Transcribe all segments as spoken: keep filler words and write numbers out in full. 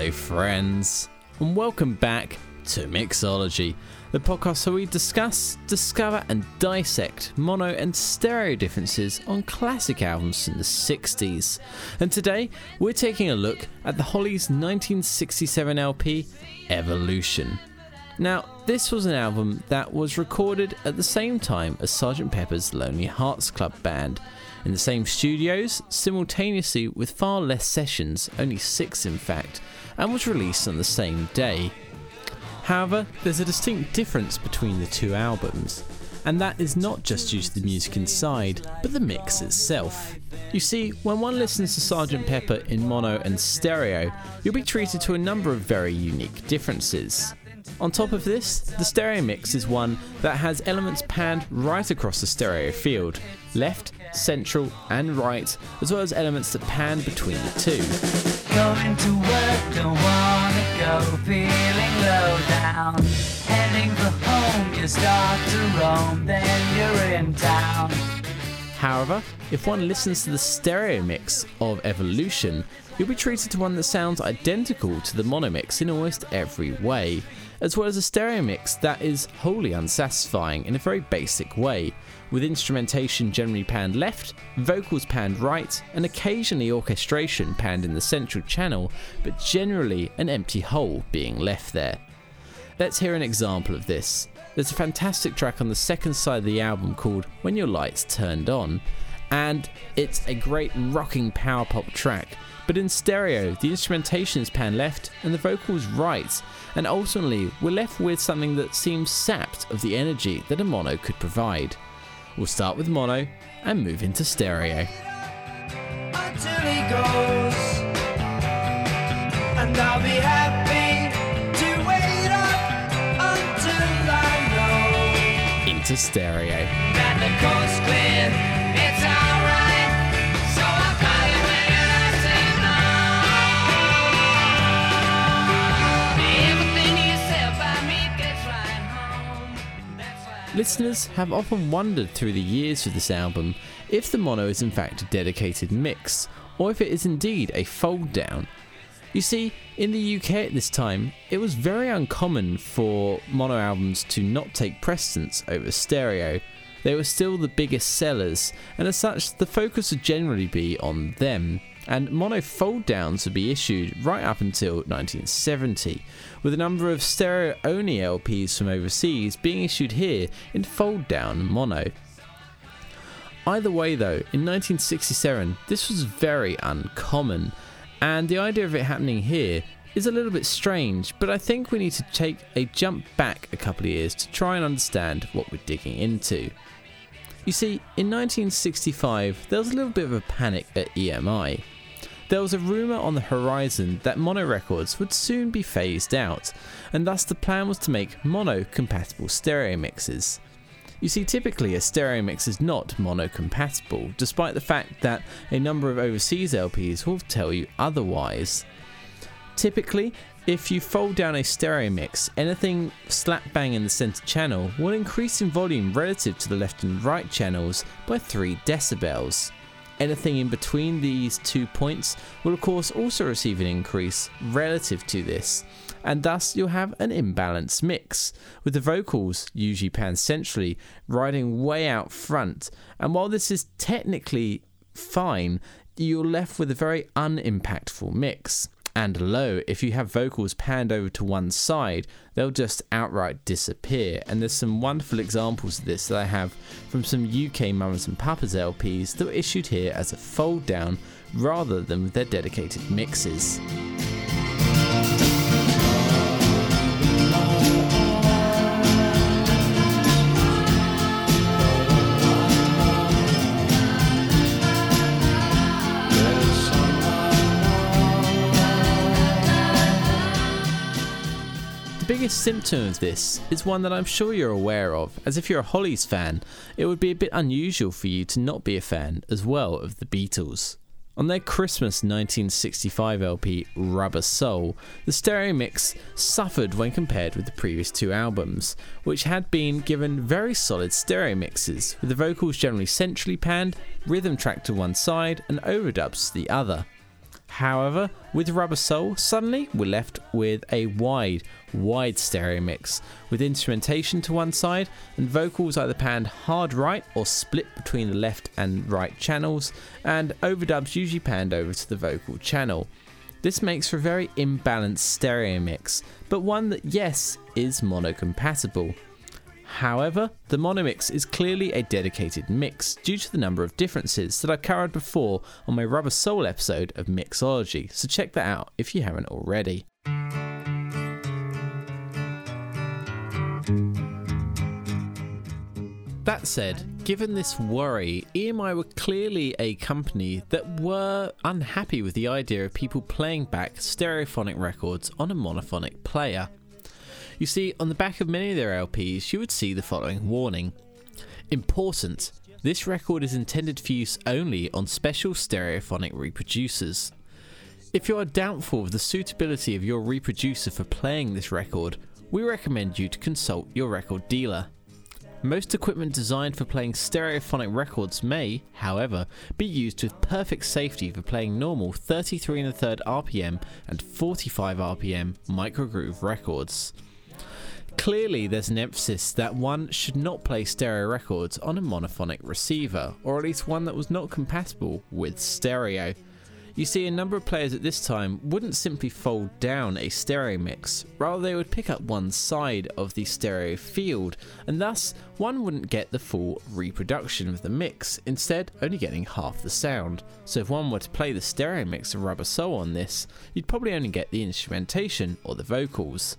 Hello friends, and welcome back to Mixology, the podcast where we discuss, discover and dissect mono and stereo differences on classic albums in the sixties. And today we're taking a look at the Hollies' nineteen sixty-seven L P, Evolution. Now, this was an album that was recorded at the same time as Sergeant Pepper's Lonely Hearts Club Band, in the same studios, simultaneously with far less sessions, only six in fact, and was released on the same day. However, there's a distinct difference between the two albums, and that is not just due to the music inside, but the mix itself. You see, when one listens to Sergeant Pepper in mono and stereo, you'll be treated to a number of very unique differences. On top of this, the stereo mix is one that has elements panned right across the stereo field, left, central and right, as well as elements that pan between the two. Going to work, don't wanna go, feeling low down. Heading for home, you start to roam, then you're in town. However, if one listens to the stereo mix of Evolution, you'll be treated to one that sounds identical to the mono mix in almost every way, as well as a stereo mix that is wholly unsatisfying in a very basic way, with instrumentation generally panned left, vocals panned right, and occasionally orchestration panned in the central channel, but generally an empty hole being left there. Let's hear an example of this. There's a fantastic track on the second side of the album called When Your Light's Turned On, and it's a great rocking power pop track, but in stereo the instrumentation is panned left and the vocals right, and ultimately we're left with something that seems sapped of the energy that a mono could provide. We'll start with mono and move into stereo. Until he goes, and I'll be happy to wait up until I know. Into stereo. That the coast's clear, it's alright, so I'll call you when I say no. Everything you said by me gets right home. That's why listeners have often wondered through the years of this album if the mono is in fact a dedicated mix, or if it is indeed a fold down. You see, in the U K at this time, it was very uncommon for mono albums to not take precedence over stereo. They were still the biggest sellers, and as such the focus would generally be on them, and mono fold downs would be issued right up until nineteen seventy, with a number of stereo only L Ps from overseas being issued here in fold down mono. Either way though, in nineteen sixty-seven this was very uncommon, and the idea of it happening here is a little bit strange, but I think we need to take a jump back a couple of years to try and understand what we're digging into. You see, in nineteen sixty-five there was a little bit of a panic at E M I. There was a rumour on the horizon that mono records would soon be phased out, and thus the plan was to make mono compatible stereo mixes. You see, typically a stereo mix is not mono compatible, despite the fact that a number of overseas L Ps will tell you otherwise. Typically, if you fold down a stereo mix, anything slap bang in the centre channel will increase in volume relative to the left and right channels by three decibels. Anything in between these two points will of course also receive an increase relative to this, and thus you'll have an imbalanced mix, with the vocals usually panned centrally, riding way out front, and while this is technically fine, you're left with a very unimpactful mix. And low, if you have vocals panned over to one side, they'll just outright disappear, and there's some wonderful examples of this that I have from some U K Mamas and Papas L Ps that were issued here as a fold down rather than with their dedicated mixes. The biggest symptom of this is one that I'm sure you're aware of, as if you're a Hollies fan, it would be a bit unusual for you to not be a fan as well of the Beatles. On their Christmas nineteen sixty-five L P Rubber Soul, the stereo mix suffered when compared with the previous two albums, which had been given very solid stereo mixes, with the vocals generally centrally panned, rhythm tracked to one side and overdubs to the other. However, with Rubber Soul, suddenly we're left with a wide, wide stereo mix, with instrumentation to one side and vocals either panned hard right or split between the left and right channels, and overdubs usually panned over to the vocal channel. This makes for a very imbalanced stereo mix, but one that, yes, is mono-compatible. However, the mono mix is clearly a dedicated mix due to the number of differences that I've covered before on my Rubber Soul episode of Mixology, so check that out if you haven't already. That said, given this worry, E M I were clearly a company that were unhappy with the idea of people playing back stereophonic records on a monophonic player. You see, on the back of many of their L Ps, you would see the following warning. Important. This record is intended for use only on special stereophonic reproducers. If you are doubtful of the suitability of your reproducer for playing this record, we recommend you to consult your record dealer. Most equipment designed for playing stereophonic records may, however, be used with perfect safety for playing normal thirty-three and a third R P M and forty-five R P M microgroove records. Clearly, there's an emphasis that one should not play stereo records on a monophonic receiver, or at least one that was not compatible with stereo. You see, a number of players at this time wouldn't simply fold down a stereo mix, rather they would pick up one side of the stereo field, and thus one wouldn't get the full reproduction of the mix, instead only getting half the sound. So if one were to play the stereo mix of Rubber Soul on this, you'd probably only get the instrumentation or the vocals.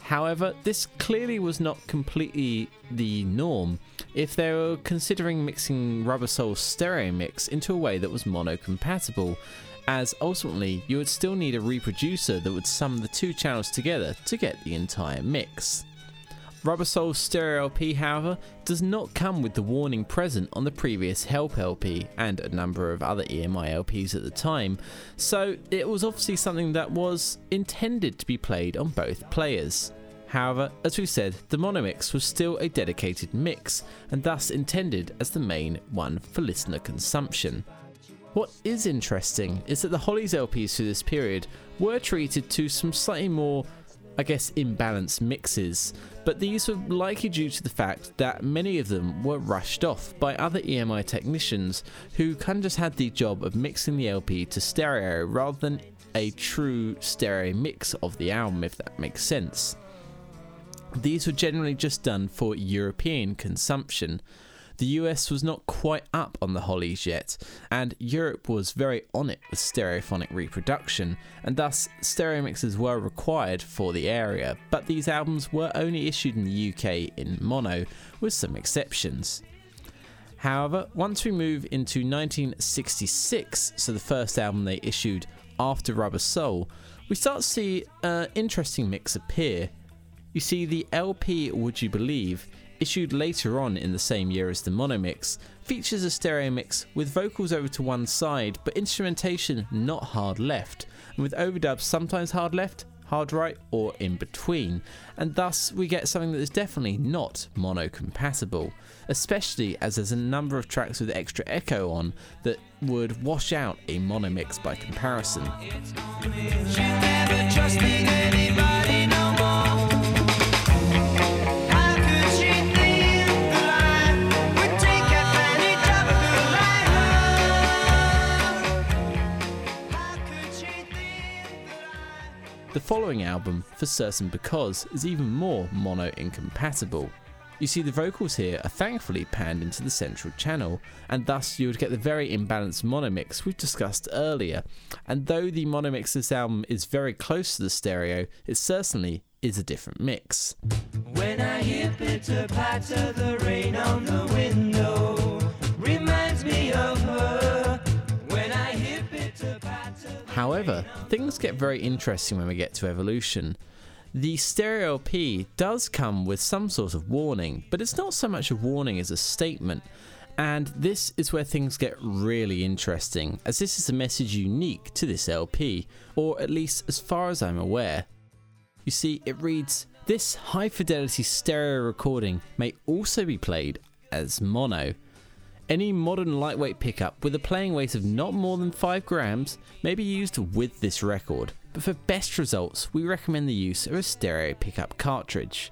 However, this clearly was not completely the norm if they were considering mixing Rubber Soul's stereo mix into a way that was mono-compatible, as ultimately you would still need a reproducer that would sum the two channels together to get the entire mix. Rubber Soul's stereo L P, however, does not come with the warning present on the previous Help L P and a number of other E M I L Ps at the time, so it was obviously something that was intended to be played on both players. However, as we said, the monomix was still a dedicated mix, and thus intended as the main one for listener consumption. What is interesting is that the Hollies L Ps through this period were treated to some slightly more, I guess, imbalanced mixes, but these were likely due to the fact that many of them were rushed off by other E M I technicians who kind of just had the job of mixing the L P to stereo rather than a true stereo mix of the album, if that makes sense. These were generally just done for European consumption. The U S was not quite up on the Hollies yet, and Europe was very on it with stereophonic reproduction, and thus stereo mixes were required for the area, but these albums were only issued in the U K in mono, with some exceptions. However, once we move into nineteen sixty-six, so the first album they issued after Rubber Soul, we start to see an interesting mix appear. You see, the L P Would You Believe, issued later on in the same year as the monomix, features a stereo mix with vocals over to one side but instrumentation not hard left, and with overdubs sometimes hard left, hard right, or in between, and thus we get something that is definitely not mono compatible, especially as there's a number of tracks with extra echo on that would wash out a monomix by comparison. The following album, For Certain Because, is even more mono-incompatible. You see, the vocals here are thankfully panned into the central channel, and thus you would get the very imbalanced monomix we've discussed earlier. And though the monomix this album is very close to the stereo, it certainly is a different mix. When I hear pitter patter, the rain on the window reminds me of her. However, things get very interesting when we get to Evolution. The stereo L P does come with some sort of warning, but it's not so much a warning as a statement. And this is where things get really interesting, as this is a message unique to this L P, or at least as far as I'm aware. You see, it reads, "This high-fidelity stereo recording may also be played as mono." Any modern lightweight pickup with a playing weight of not more than five grams may be used with this record, but for best results we recommend the use of a stereo pickup cartridge.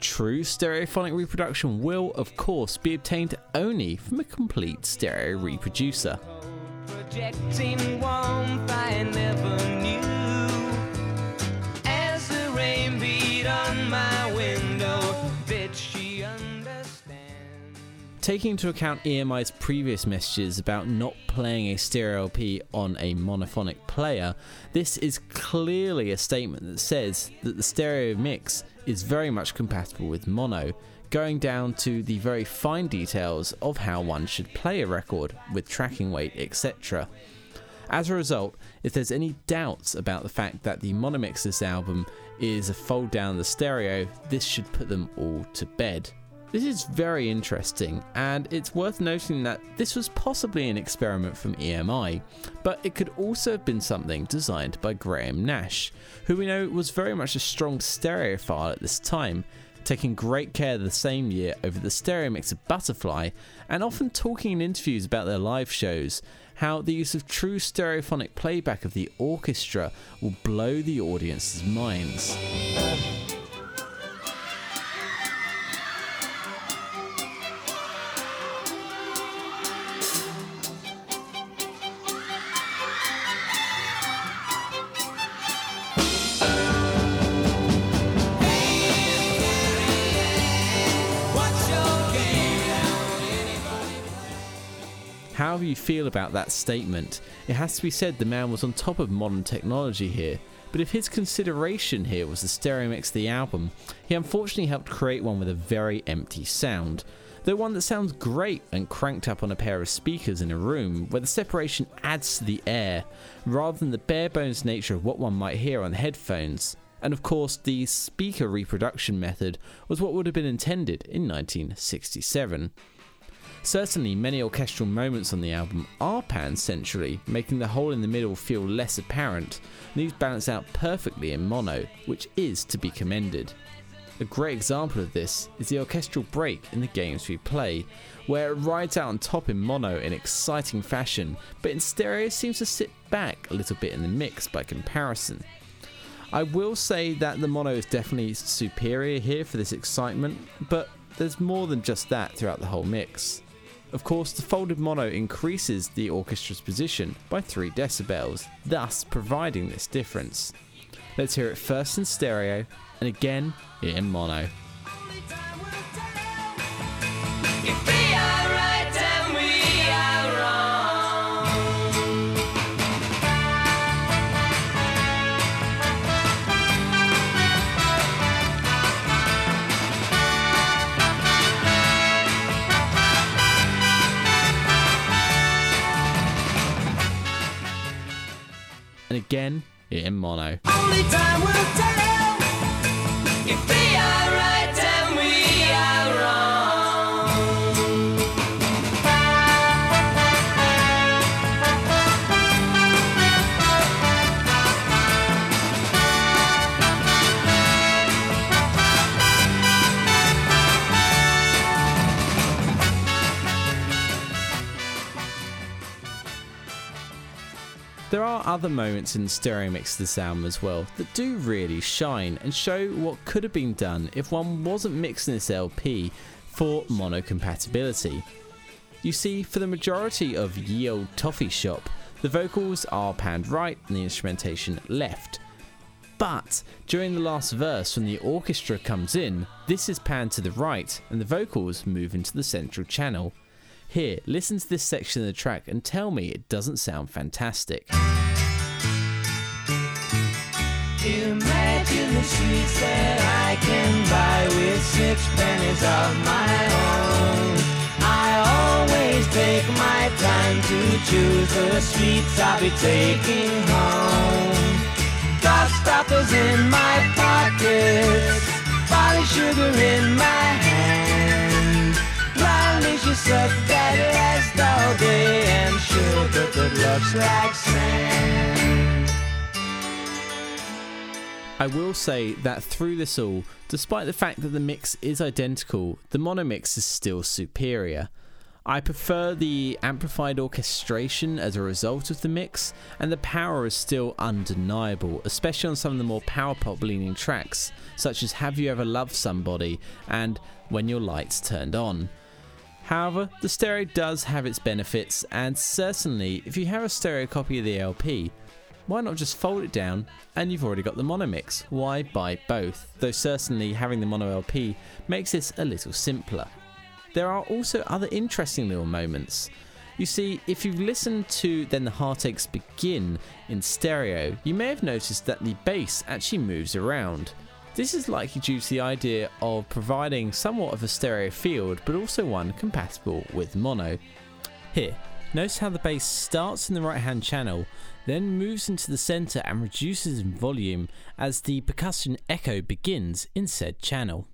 True stereophonic reproduction will, of course, be obtained only from a complete stereo reproducer. Projecting warmth I never knew, as the rain beat on my window, did she understand? Taking into account E M I's previous messages about not playing a stereo L P on a monophonic player, this is clearly a statement that says that the stereo mix is very much compatible with mono, going down to the very fine details of how one should play a record with tracking weight, et cetera. As a result, if there's any doubts about the fact that the Monomix this album is a fold down the stereo, this should put them all to bed. This is very interesting, and it's worth noting that this was possibly an experiment from E M I, but it could also have been something designed by Graham Nash, who we know was very much a strong stereophile at this time, taking great care the same year over the stereo mix of Butterfly, and often talking in interviews about their live shows how the use of true stereophonic playback of the orchestra will blow the audience's minds. However you feel about that statement, it has to be said the man was on top of modern technology here, but if his consideration here was the stereo mix of the album, he unfortunately helped create one with a very empty sound, though one that sounds great and cranked up on a pair of speakers in a room where the separation adds to the air, rather than the bare bones nature of what one might hear on headphones, and of course the speaker reproduction method was what would have been intended in nineteen sixty-seven. Certainly, many orchestral moments on the album are pan-centrally, making the hole in the middle feel less apparent, and these balance out perfectly in mono, which is to be commended. A great example of this is the orchestral break in The Games We Play, where it rides out on top in mono in exciting fashion, but in stereo seems to sit back a little bit in the mix by comparison. I will say that the mono is definitely superior here for this excitement, but there's more than just that throughout the whole mix. Of course, the folded mono increases the orchestra's position by three decibels, thus providing this difference. Let's hear it first in stereo, and again in mono. If they are right, then we are and again in mono. Only time will tell if they are right and we are wrong. There are other moments in the stereo mix of this album as well that do really shine and show what could have been done if one wasn't mixing this L P for mono compatibility. You see, for the majority of Ye Olde Toffee Shop, the vocals are panned right and the instrumentation left. But during the last verse when the orchestra comes in, this is panned to the right and the vocals move into the central channel. Here, listen to this section of the track and tell me it doesn't sound fantastic. Imagine the streets that I can buy with six pennies of my own. I always take my time to choose the sweets I'll be taking home. Gobstoppers in my pockets, body sugar in my hand. I will say that through this all, despite the fact that the mix is identical, the mono mix is still superior. I prefer the amplified orchestration as a result of the mix, and the power is still undeniable, especially on some of the more power pop leaning tracks, such as Have You Ever Loved Somebody and When Your Light's Turned On. However, the stereo does have its benefits, and certainly if you have a stereo copy of the L P, why not just fold it down and you've already got the mono mix? Why buy both? Though certainly having the mono L P makes this a little simpler. There are also other interesting little moments. You see, if you've listened to Then the Heartaches Begin in stereo, you may have noticed that the bass actually moves around. This is likely due to the idea of providing somewhat of a stereo field, but also one compatible with mono. Here, notice how the bass starts in the right hand channel, then moves into the center and reduces in volume as the percussion echo begins in said channel.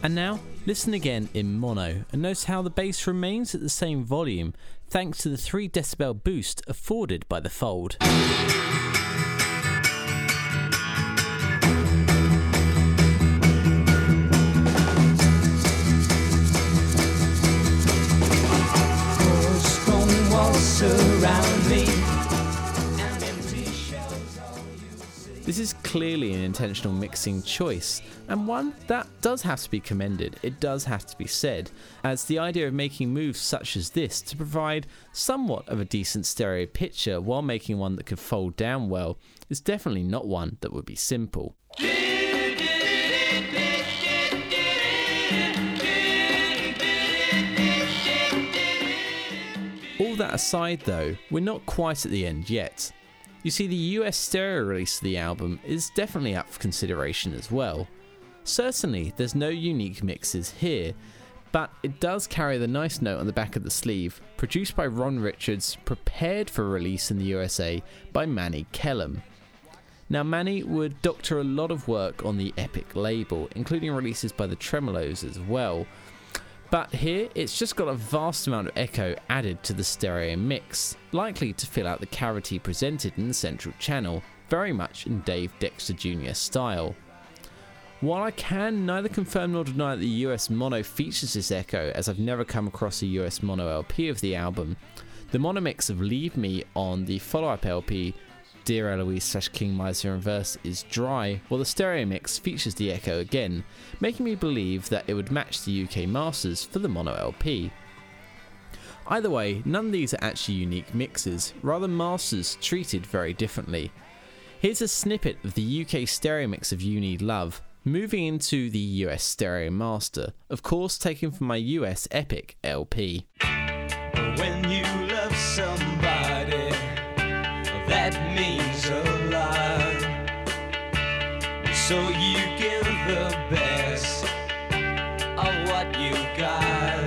And now, listen again in mono, and notice how the bass remains at the same volume thanks to the three decibel boost afforded by the fold. This is clearly an intentional mixing choice, and one that does have to be commended. It does have to be said, as the idea of making moves such as this to provide somewhat of a decent stereo picture while making one that could fold down well is definitely not one that would be simple. All that aside though, we're not quite at the end yet. You see, the U S stereo release of the album is definitely up for consideration as well. Certainly, there's no unique mixes here, but it does carry the nice note on the back of the sleeve, produced by Ron Richards, prepared for release in the U S A by Manny Kellum. Now, Manny would doctor a lot of work on the Epic label, including releases by the Tremolos as well, but here it's just got a vast amount of echo added to the stereo mix, likely to fill out the cavity presented in the central channel, very much in Dave Dexter Junior style. While I can neither confirm nor deny that the U S mono features this echo, as I've never come across a U S mono L P of the album, the mono mix of Leave Me on the follow-up L P, Dear Eloise slash King Midas in Reverse, is dry, while the stereo mix features the echo again, making me believe that it would match the U K masters for the mono L P. Either way, none of these are actually unique mixes, rather masters treated very differently. Here's a snippet of the U K stereo mix of You Need Love, moving into the U S stereo master, of course taken from my U S Epic L P. When you love somebody, that means a lot, so you give the best of what you got.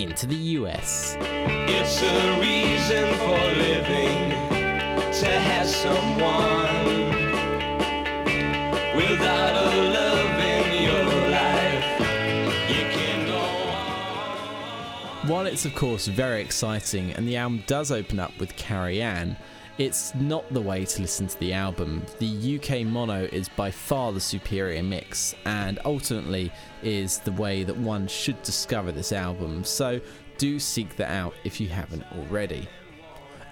Into the U S. It's a reason for living, to have someone without a love in your life, you can go on. While it's of course very exciting, and the album does open up with Carrie Anne, it's not the way to listen to the album. The U K mono is by far the superior mix, and ultimately is the way that one should discover this album, so do seek that out if you haven't already.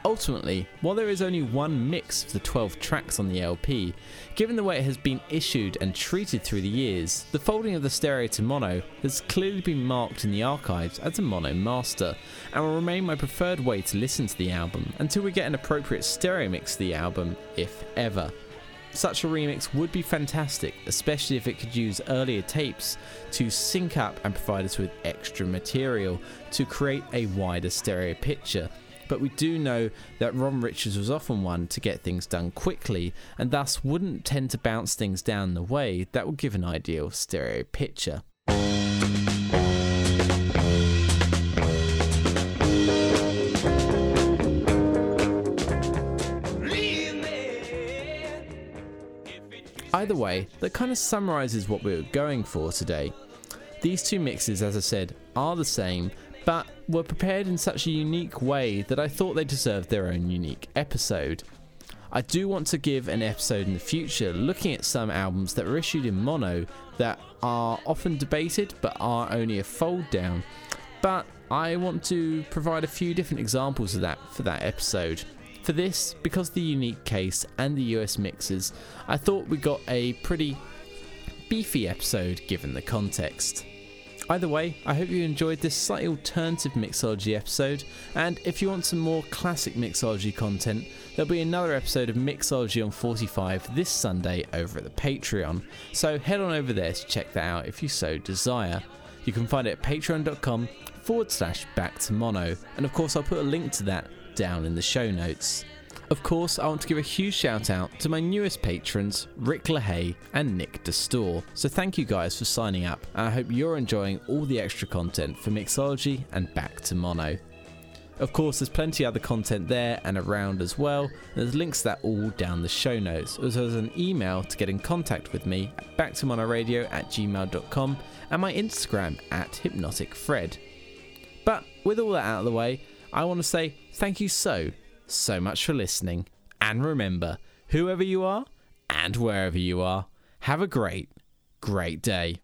Ultimately, while there is only one mix of the twelve tracks on the L P, given the way it has been issued and treated through the years, the folding of the stereo to mono has clearly been marked in the archives as a mono master, and will remain my preferred way to listen to the album until we get an appropriate stereo mix of the album, if ever. Such a remix would be fantastic, especially if it could use earlier tapes to sync up and provide us with extra material to create a wider stereo picture. But we do know that Ron Richards was often one to get things done quickly, and thus wouldn't tend to bounce things down the way that would give an ideal stereo picture. Either way, that kind of summarises what we were going for today. These two mixes, as I said, are the same, but were prepared in such a unique way that I thought they deserved their own unique episode. I do want to give an episode in the future looking at some albums that were issued in mono that are often debated but are only a fold down, but I want to provide a few different examples of that for that episode. For this, because of the unique case and the U S mixes, I thought we got a pretty beefy episode given the context. Either way, I hope you enjoyed this slightly alternative Mixology episode, and if you want some more classic Mixology content, there'll be another episode of Mixology on forty-five this Sunday over at the Patreon, so head on over there to check that out if you so desire. You can find it at patreon.com forward slash back to mono, and of course I'll put a link to that down in the show notes. Of course, I want to give a huge shout out to my newest patrons, Rick LaHaye and Nick DeStore. So thank you guys for signing up, and I hope you're enjoying all the extra content for Mixology and Back to Mono. Of course, there's plenty other content there and around as well. There's links to that all down the show notes, as well as an email to get in contact with me at backtomonoradio at gmail dot com and my Instagram at hypnoticfred. But with all that out of the way, I want to say thank you so so much for listening, and remember, whoever you are and wherever you are, have a great, great day.